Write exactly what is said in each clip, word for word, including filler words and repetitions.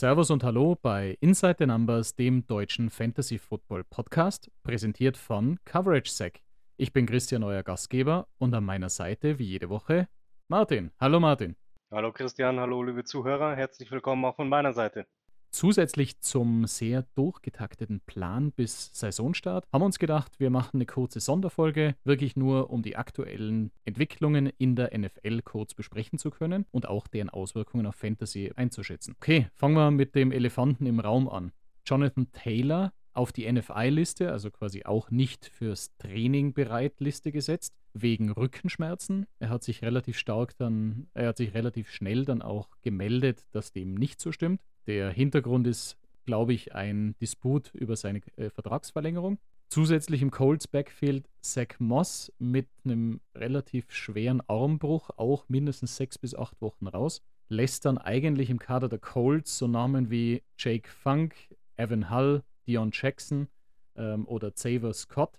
Servus und Hallo bei Inside the Numbers, dem deutschen Fantasy Football Podcast, präsentiert von CoverageSec. Ich bin Christian, euer Gastgeber, und an meiner Seite, wie jede Woche, Martin. Hallo Martin. Hallo Christian, hallo liebe Zuhörer, herzlich willkommen auch von meiner Seite. Zusätzlich zum sehr durchgetakteten Plan bis Saisonstart haben wir uns gedacht, wir machen eine kurze Sonderfolge, wirklich nur um die aktuellen Entwicklungen in der N F L kurz besprechen zu können und auch deren Auswirkungen auf Fantasy einzuschätzen. Okay, fangen wir mit dem Elefanten im Raum an. Jonathan Taylor auf die N F I-Liste, also quasi auch nicht fürs Training bereit Liste gesetzt, wegen Rückenschmerzen. Er hat sich relativ stark dann, er hat sich relativ schnell dann auch gemeldet, dass dem nicht so stimmt. Der Hintergrund ist, glaube ich, ein Disput über seine äh, Vertragsverlängerung. Zusätzlich im Colts Backfield Zach Moss mit einem relativ schweren Armbruch, auch mindestens sechs bis acht Wochen raus. Lässt dann eigentlich im Kader der Colts so Namen wie Jake Funk, Evan Hull, Deion Jackson ähm, oder Xavier Scott.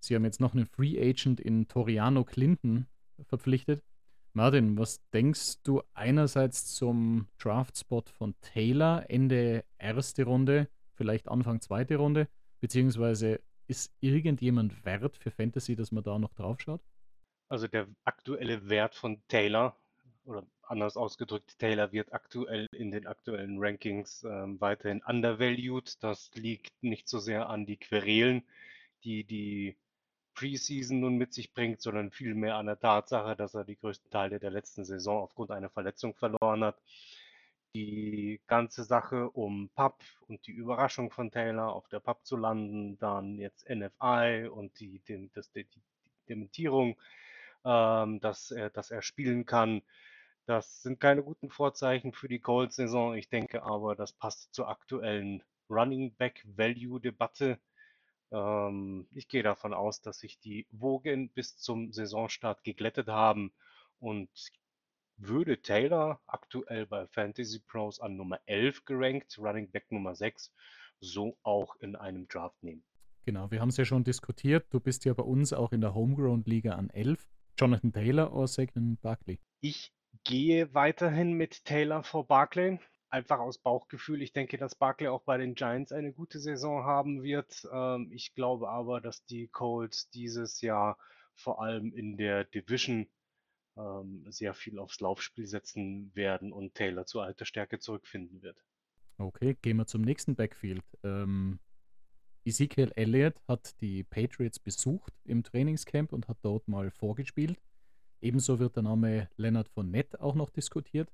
Sie haben jetzt noch einen Free Agent in Toriano Clinton verpflichtet. Martin, was denkst du einerseits zum Draftspot von Taylor, Ende erste Runde, vielleicht Anfang zweite Runde, beziehungsweise ist irgendjemand wert für Fantasy, dass man da noch drauf schaut? Also der aktuelle Wert von Taylor, oder anders ausgedrückt, Taylor wird aktuell in den aktuellen Rankings äh, weiterhin undervalued. Das liegt nicht so sehr an die Querelen, die die Preseason nun mit sich bringt, sondern vielmehr an der Tatsache, dass er die größten Teile der letzten Saison aufgrund einer Verletzung verloren hat. Die ganze Sache um P U B und die Überraschung von Taylor, auf der P U B zu landen, dann jetzt N F I und die, die, das, die, die Dementierung, ähm, dass, er, dass er spielen kann, das sind keine guten Vorzeichen für die Colts-Saison. Ich denke aber, das passt zur aktuellen Running-Back-Value-Debatte. Ich gehe davon aus, dass sich die Wogen bis zum Saisonstart geglättet haben und würde Taylor, aktuell bei Fantasy Pros an Nummer elf gerankt, Running Back Nummer sechs, so auch in einem Draft nehmen. Genau, wir haben es ja schon diskutiert. Du bist ja bei uns auch in der Homegrown-Liga an elf. Jonathan Taylor oder Saquon Barkley? Ich gehe weiterhin mit Taylor vor Barkley. Einfach aus Bauchgefühl. Ich denke, dass Barkley auch bei den Giants eine gute Saison haben wird. Ich glaube aber, dass die Colts dieses Jahr vor allem in der Division sehr viel aufs Laufspiel setzen werden und Taylor zu alter Stärke zurückfinden wird. Okay, gehen wir zum nächsten Backfield. Ähm, Ezekiel Elliott hat die Patriots besucht im Trainingscamp und hat dort mal vorgespielt. Ebenso wird der Name Leonard Fournette auch noch diskutiert.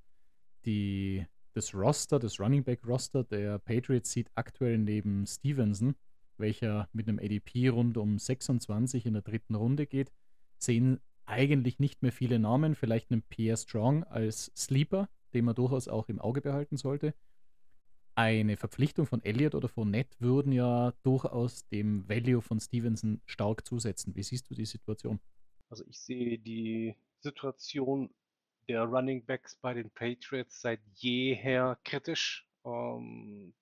Die Das Roster, das Running Back Roster der Patriots sieht aktuell neben Stevenson, welcher mit einem A D P rund um sechsundzwanzig in der dritten Runde geht, sehen eigentlich nicht mehr viele Namen, vielleicht einen Pierre Strong als Sleeper, den man durchaus auch im Auge behalten sollte. Eine Verpflichtung von Elliott oder von Nett würden ja durchaus dem Value von Stevenson stark zusetzen. Wie siehst du die Situation? Also ich sehe die Situation der Running Backs bei den Patriots seit jeher kritisch.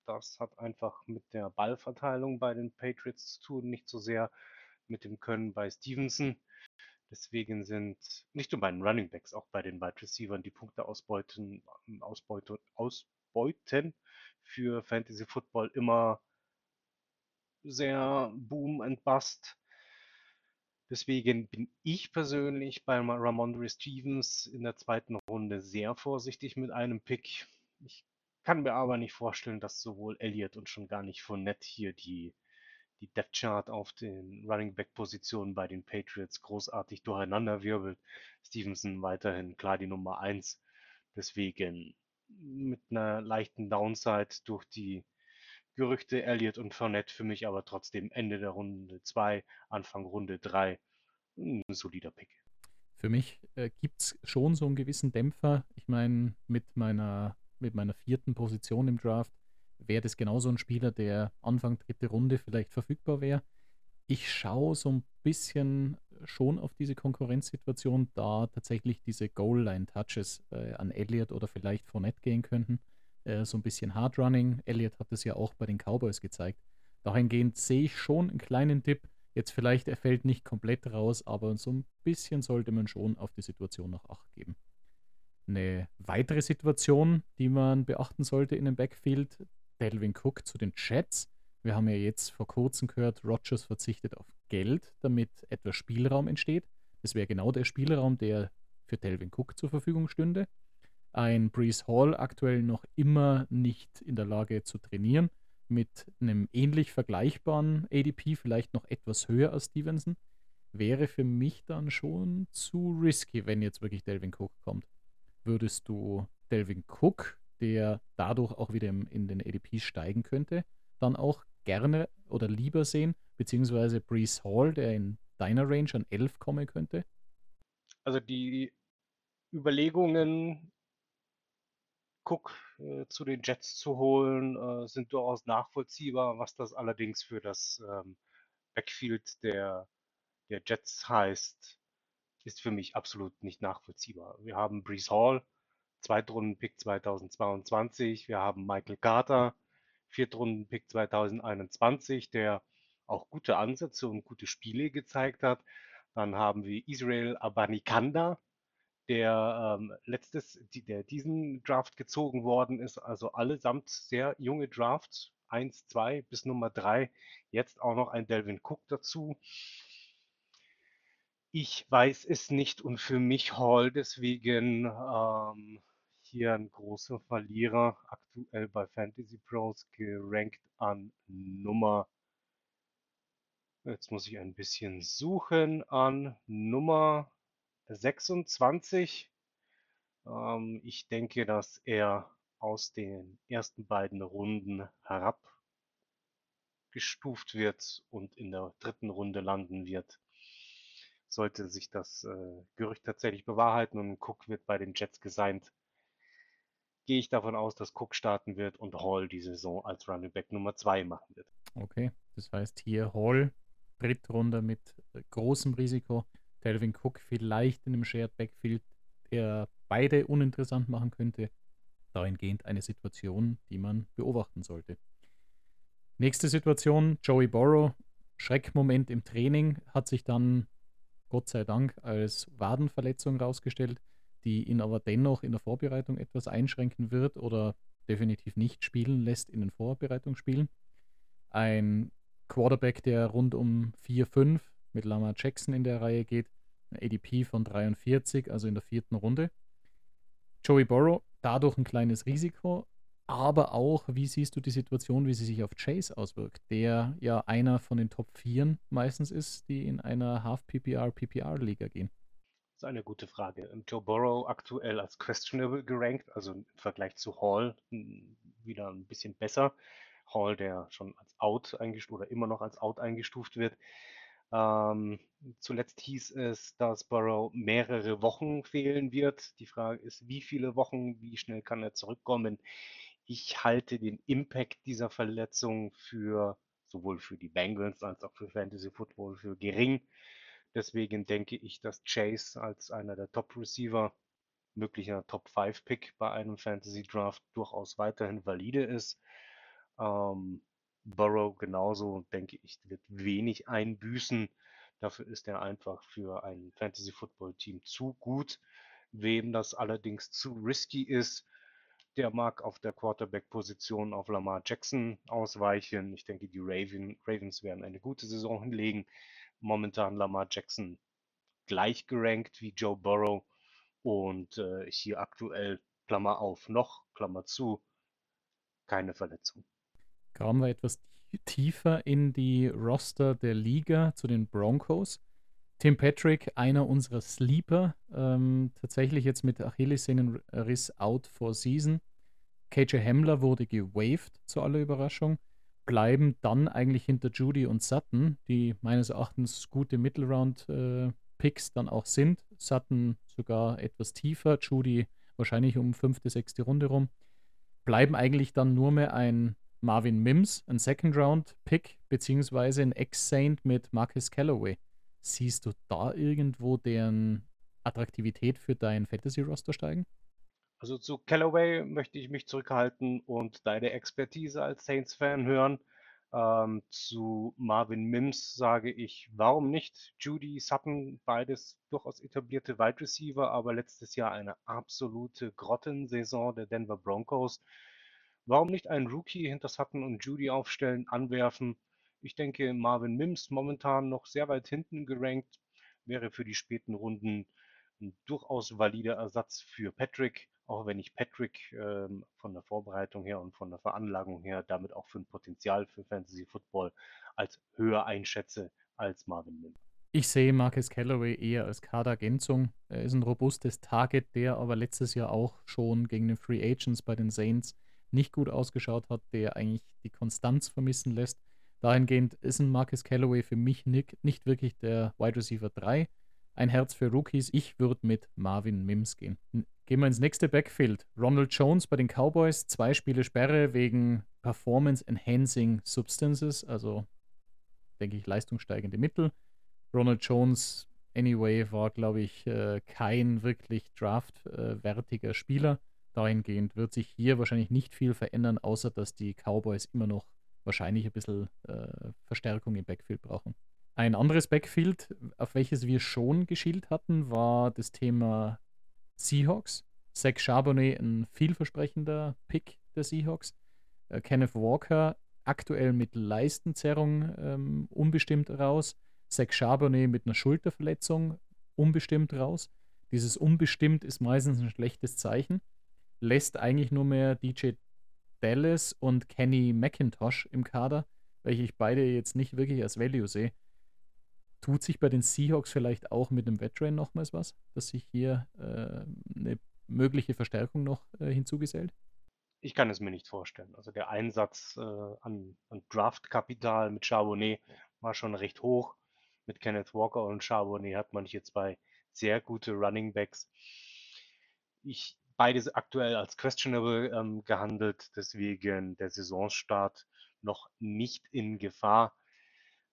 Das hat einfach mit der Ballverteilung bei den Patriots zu tun, nicht so sehr mit dem Können bei Stevenson. Deswegen sind nicht nur bei den Running Backs, auch bei den Wide Receivers die Punkte ausbeuten, ausbeuten, ausbeuten für Fantasy Football immer sehr boom and bust. Deswegen bin ich persönlich bei Ramondre Stevens in der zweiten Runde sehr vorsichtig mit einem Pick. Ich kann mir aber nicht vorstellen, dass sowohl Elliott und schon gar nicht Fournette hier die, die Depth-Chart auf den Running-Back-Positionen bei den Patriots großartig durcheinander wirbelt. Stevenson weiterhin klar die Nummer eins. Deswegen mit einer leichten Downside durch die Gerüchte Elliott und Fournette, für mich aber trotzdem Ende der Runde zwei, Anfang Runde drei, ein solider Pick. Für mich äh, gibt es schon so einen gewissen Dämpfer. Ich meine, mit meiner, mit meiner vierten Position im Draft wäre das genauso ein Spieler, der Anfang dritte Runde vielleicht verfügbar wäre. Ich schaue so ein bisschen schon auf diese Konkurrenzsituation, da tatsächlich diese Goal-Line-Touches äh, an Elliott oder vielleicht Fournette gehen könnten. So ein bisschen Hardrunning. Elliott hat das ja auch bei den Cowboys gezeigt. Dahingehend sehe ich schon einen kleinen Tipp. Jetzt vielleicht, er fällt nicht komplett raus, aber so ein bisschen sollte man schon auf die Situation noch Acht geben. Eine weitere Situation, die man beachten sollte in dem Backfield, Delvin Cook zu den Jets. Wir haben ja jetzt vor kurzem gehört, Rodgers verzichtet auf Geld, damit etwas Spielraum entsteht. Das wäre genau der Spielraum, der für Delvin Cook zur Verfügung stünde. Ein Breece Hall aktuell noch immer nicht in der Lage zu trainieren, mit einem ähnlich vergleichbaren A D P, vielleicht noch etwas höher als Stevenson, wäre für mich dann schon zu risky, wenn jetzt wirklich Delvin Cook kommt. Würdest du Delvin Cook, der dadurch auch wieder in den A D P steigen könnte, dann auch gerne oder lieber sehen, beziehungsweise Breece Hall, der in deiner Range an elf kommen könnte? Also die Überlegungen, Cook äh, zu den Jets zu holen, äh, sind durchaus nachvollziehbar, was das allerdings für das ähm, Backfield der, der Jets heißt, ist für mich absolut nicht nachvollziehbar. Wir haben Breece Hall, Zweitrunden-Pick zweitausendzweiundzwanzig, wir haben Michael Carter, Viertrunden-Pick zweitausendeinundzwanzig, der auch gute Ansätze und gute Spiele gezeigt hat. Dann haben wir Israel Abanikanda, der ähm, letztes, die, der diesen Draft gezogen worden ist. Also allesamt sehr junge Drafts, eins, zwei bis Nummer drei. Jetzt auch noch ein Delvin Cook dazu. Ich weiß es nicht und für mich Hall deswegen ähm, hier ein großer Verlierer, aktuell bei Fantasy Pros gerankt an Nummer, jetzt muss ich ein bisschen suchen, an Nummer sechsundzwanzig. Ähm, ich denke, dass er aus den ersten beiden Runden herabgestuft wird und in der dritten Runde landen wird. Sollte sich das äh, Gerücht tatsächlich bewahrheiten und Cook wird bei den Jets gesigned, gehe ich davon aus, dass Cook starten wird und Hall die Saison als Running Back Nummer zwei machen wird. Okay, das heißt hier Hall, Drittrunde mit großem Risiko, Delvin Cook vielleicht in einem Shared Backfield, der beide uninteressant machen könnte. Dahingehend eine Situation, die man beobachten sollte. Nächste Situation, Joey Burrow, Schreckmoment im Training, hat sich dann Gott sei Dank als Wadenverletzung rausgestellt, die ihn aber dennoch in der Vorbereitung etwas einschränken wird oder definitiv nicht spielen lässt in den Vorbereitungsspielen. Ein Quarterback, der rund um vier fünf mit Lamar Jackson in der Reihe geht, ein A D P von dreiundvierzig, also in der vierten Runde. Joey Burrow, dadurch ein kleines Risiko, aber auch, wie siehst du die Situation, wie sie sich auf Chase auswirkt, der ja einer von den Top vieren meistens ist, die in einer Half-P P R-P P R-Liga gehen? Das ist eine gute Frage. Joe Burrow aktuell als questionable gerankt, also im Vergleich zu Hall wieder ein bisschen besser. Hall, der schon als out eingestuft oder immer noch als out eingestuft wird. Ähm, zuletzt hieß es, dass Burrow mehrere Wochen fehlen wird. Die Frage ist, wie viele Wochen, wie schnell kann er zurückkommen? Ich halte den Impact dieser Verletzung für sowohl für die Bengals als auch für Fantasy Football für gering. Deswegen denke ich, dass Chase als einer der Top-Receiver, möglicher Top-fünf-Pick bei einem Fantasy-Draft durchaus weiterhin valide ist. Ähm, Burrow genauso, denke ich, wird wenig einbüßen. Dafür ist er einfach für ein Fantasy-Football-Team zu gut. Wem das allerdings zu risky ist, der mag auf der Quarterback-Position auf Lamar Jackson ausweichen. Ich denke, die Raven, Ravens werden eine gute Saison hinlegen. Momentan Lamar Jackson gleich gerankt wie Joe Burrow. Und äh, hier aktuell, Klammer auf, noch, Klammer zu, keine Verletzung. Graben wir etwas tiefer in die Roster der Liga zu den Broncos. Tim Patrick, einer unserer Sleeper, ähm, tatsächlich jetzt mit Achillessehnenriss out for season. K J Hamler wurde gewaved, zu aller Überraschung. Bleiben dann eigentlich hinter Judy und Sutton, die meines Erachtens gute Middle-Round-Picks äh, dann auch sind. Sutton sogar etwas tiefer, Judy wahrscheinlich um fünfte, sechste Runde rum. Bleiben eigentlich dann nur mehr ein Marvin Mims, ein Second-Round-Pick, beziehungsweise ein Ex-Saint mit Marquez Callaway. Siehst du da irgendwo deren Attraktivität für dein Fantasy-Roster steigen? Also zu Callaway möchte ich mich zurückhalten und deine Expertise als Saints-Fan hören. Ähm, zu Marvin Mims sage ich, warum nicht? Judy, Sutton, beides durchaus etablierte Wide Receiver, aber letztes Jahr eine absolute Grottensaison der Denver Broncos. Warum nicht einen Rookie hinter Sutton und Judy aufstellen, anwerfen? Ich denke, Marvin Mims momentan noch sehr weit hinten gerankt, wäre für die späten Runden ein durchaus valider Ersatz für Patrick, auch wenn ich Patrick äh, von der Vorbereitung her und von der Veranlagung her damit auch für ein Potenzial für Fantasy Football als höher einschätze als Marvin Mims. Ich sehe Marquez Callaway eher als Kaderergänzung. Er ist ein robustes Target, der aber letztes Jahr auch schon gegen den Free Agents bei den Saints nicht gut ausgeschaut hat, der eigentlich die Konstanz vermissen lässt. Dahingehend ist ein Marquez Callaway für mich nicht, nicht wirklich der Wide Receiver drei. Ein Herz für Rookies. Ich würde mit Marvin Mims gehen. Gehen wir ins nächste Backfield. Ronald Jones bei den Cowboys. Zwei Spiele Sperre wegen Performance-Enhancing Substances, also denke ich leistungssteigende Mittel. Ronald Jones, anyway, war, glaube ich, kein wirklich draftwertiger Spieler. Dahingehend wird sich hier wahrscheinlich nicht viel verändern, außer dass die Cowboys immer noch wahrscheinlich ein bisschen Verstärkung im Backfield brauchen. Ein anderes Backfield, auf welches wir schon geschielt hatten, war das Thema Seahawks. Zach Charbonnet, ein vielversprechender Pick der Seahawks. Äh, Kenneth Walker, aktuell mit Leistenzerrung ähm, unbestimmt raus. Zach Charbonnet mit einer Schulterverletzung unbestimmt raus. Dieses unbestimmt ist meistens ein schlechtes Zeichen. Lässt eigentlich nur mehr D J Dallas und Kenny McIntosh im Kader, welche ich beide jetzt nicht wirklich als Value sehe. Tut sich bei den Seahawks vielleicht auch mit einem Veteran nochmals was, dass sich hier äh, eine mögliche Verstärkung noch äh, hinzugesellt? Ich kann es mir nicht vorstellen. Also der Einsatz äh, an, an Draftkapital mit Charbonnet war schon recht hoch. Mit Kenneth Walker und Charbonnet hat man jetzt zwei sehr gute Running Backs. Ich, beides aktuell als questionable ähm, gehandelt, deswegen der Saisonstart noch nicht in Gefahr.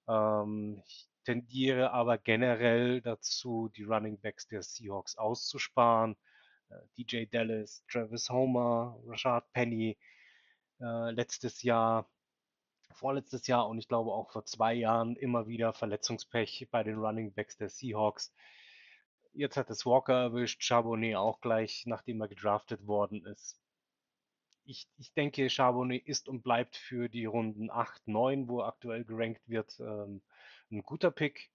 Ähm, ich tendiere aber generell dazu, die Running Backs der Seahawks auszusparen. D J Dallas, Travis Homer, Rashad Penny, äh, letztes Jahr, vorletztes Jahr und ich glaube auch vor zwei Jahren immer wieder Verletzungspech bei den Running Backs der Seahawks. Jetzt hat es Walker erwischt, Charbonnet auch gleich, nachdem er gedraftet worden ist. Ich, ich denke, Charbonnet ist und bleibt für die Runden acht, neun, wo aktuell gerankt wird, ähm, ein guter Pick.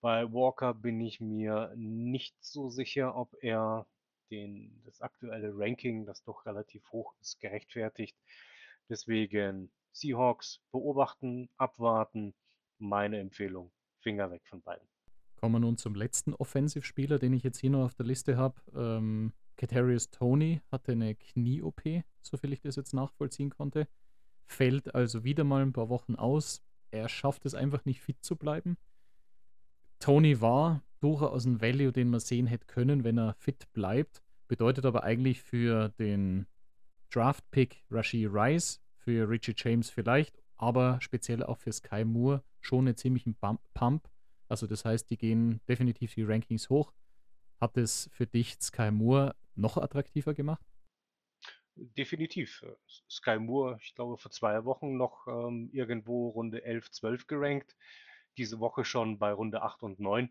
Bei Walker bin ich mir nicht so sicher, ob er den, das aktuelle Ranking, das doch relativ hoch ist, gerechtfertigt. Deswegen Seahawks beobachten, abwarten. Meine Empfehlung, Finger weg von beiden. Kommen wir nun zum letzten Offensivspieler, den ich jetzt hier noch auf der Liste habe. Ähm, Kadarius Toney hatte eine Knie-O P, soviel ich das jetzt nachvollziehen konnte. Fällt also wieder mal ein paar Wochen aus. Er schafft es einfach nicht, fit zu bleiben. Toney war durchaus ein Value, den man sehen hätte können, wenn er fit bleibt. Bedeutet aber eigentlich für den Draft-Pick Rashee Rice, für Richie James vielleicht, aber speziell auch für Sky Moore schon einen ziemlichen Pump. Also das heißt, die gehen definitiv die Rankings hoch. Hat es für dich Sky Moore noch attraktiver gemacht? Definitiv. Sky Moore, ich glaube, vor zwei Wochen noch ähm, irgendwo Runde elf, zwölf gerankt. Diese Woche schon bei Runde acht und neun.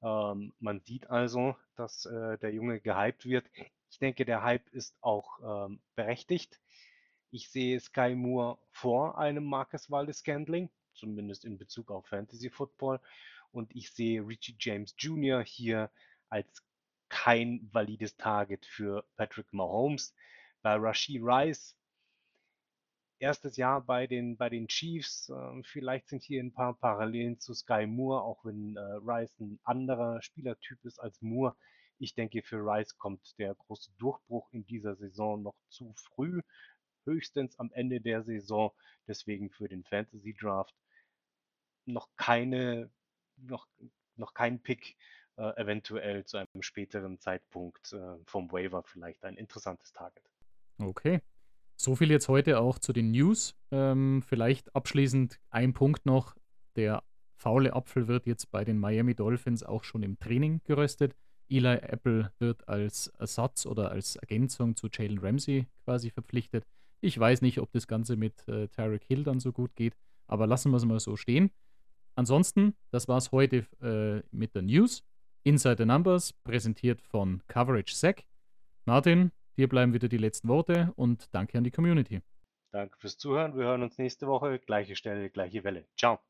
Ähm, man sieht also, dass äh, der Junge gehypt wird. Ich denke, der Hype ist auch ähm, berechtigt. Ich sehe Sky Moore vor einem Marquez Valdes-Scantling, zumindest in Bezug auf Fantasy Football. Und ich sehe Richie James Junior hier als kein valides Target für Patrick Mahomes. Bei Rashee Rice, erstes Jahr bei den, bei den Chiefs, vielleicht sind hier ein paar Parallelen zu Sky Moore, auch wenn Rice ein anderer Spielertyp ist als Moore. Ich denke, für Rice kommt der große Durchbruch in dieser Saison noch zu früh, höchstens am Ende der Saison. Deswegen für den Fantasy Draft noch keine, noch, noch kein Pick. Äh, eventuell zu einem späteren Zeitpunkt äh, vom Waiver vielleicht ein interessantes Target. Okay, so viel jetzt heute auch zu den News. Ähm, vielleicht abschließend ein Punkt noch. Der faule Apfel wird jetzt bei den Miami Dolphins auch schon im Training geröstet. Eli Apple wird als Ersatz oder als Ergänzung zu Jalen Ramsey quasi verpflichtet. Ich weiß nicht, ob das Ganze mit äh, Tyreek Hill dann so gut geht, aber lassen wir es mal so stehen. Ansonsten, das war's heute äh, mit der News. Inside the Numbers, präsentiert von CoverageSec. Martin, dir bleiben wieder die letzten Worte und danke an die Community. Danke fürs Zuhören. Wir hören uns nächste Woche. Gleiche Stelle, gleiche Welle. Ciao.